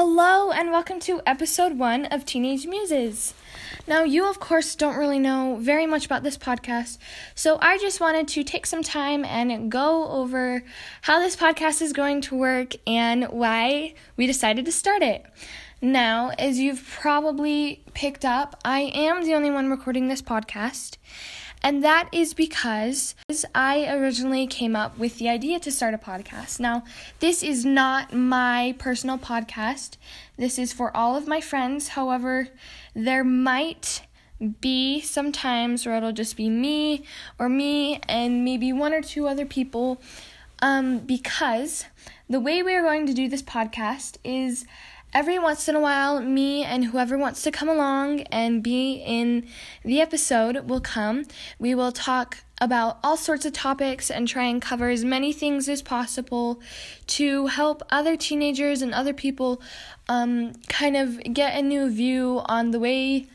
Hello and welcome to episode 1 of Teenage Muses. Now you of course don't really know very much about this podcast, so I just wanted to take some time and go over how this podcast is going to work and why we decided to start it. Now, as you've probably picked up, I am the only one recording this podcast, and that is because I originally came up with the idea to start a podcast. Now, this is not my personal podcast. This is for all of my friends. However, there might be some times where it'll just be me and maybe one or two other people. Because the way we're going to do this podcast is every once in a while, me and whoever wants to come along and be in the episode will come. We will talk about all sorts of topics and try and cover as many things as possible to help other teenagers and other people kind of get a new view on the way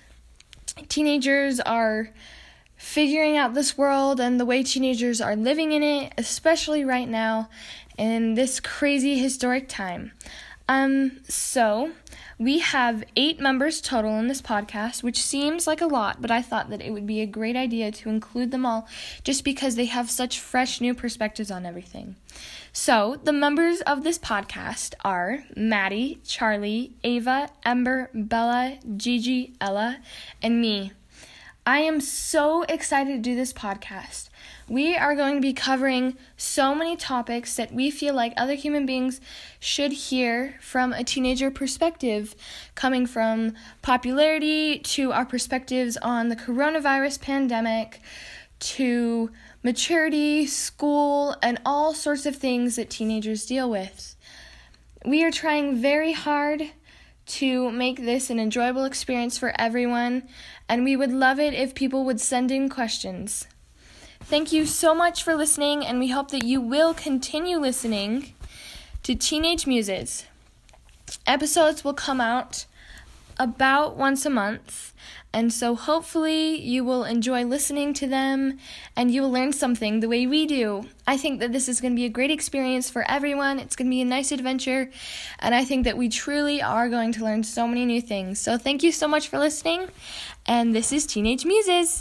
teenagers are figuring out this world and the way teenagers are living in it, especially right now in this crazy historic time. So we have 8 members total in this podcast, which seems like a lot, but I thought that it would be a great idea to include them all just because they have such fresh new perspectives on everything. So the members of this podcast are Maddie, Charlie, Ava, Ember, Bella, Gigi, Ella, and me. I am so excited to do this podcast. We are going to be covering so many topics that we feel like other human beings should hear from a teenager perspective, coming from popularity to our perspectives on the coronavirus pandemic to maturity, school, and all sorts of things that teenagers deal with. We are trying very hard to make this an enjoyable experience for everyone, and we would love it if people would send in questions. Thank you so much for listening, and we hope that you will continue listening to Teenage Muses. Episodes will come out about once a month, and so hopefully you will enjoy listening to them and you will learn something the way we do. I think that this is going to be a great experience for everyone. It's going to be a nice adventure, and I think that we truly are going to learn so many new things. So thank you so much for listening, and this is Teenage Muses.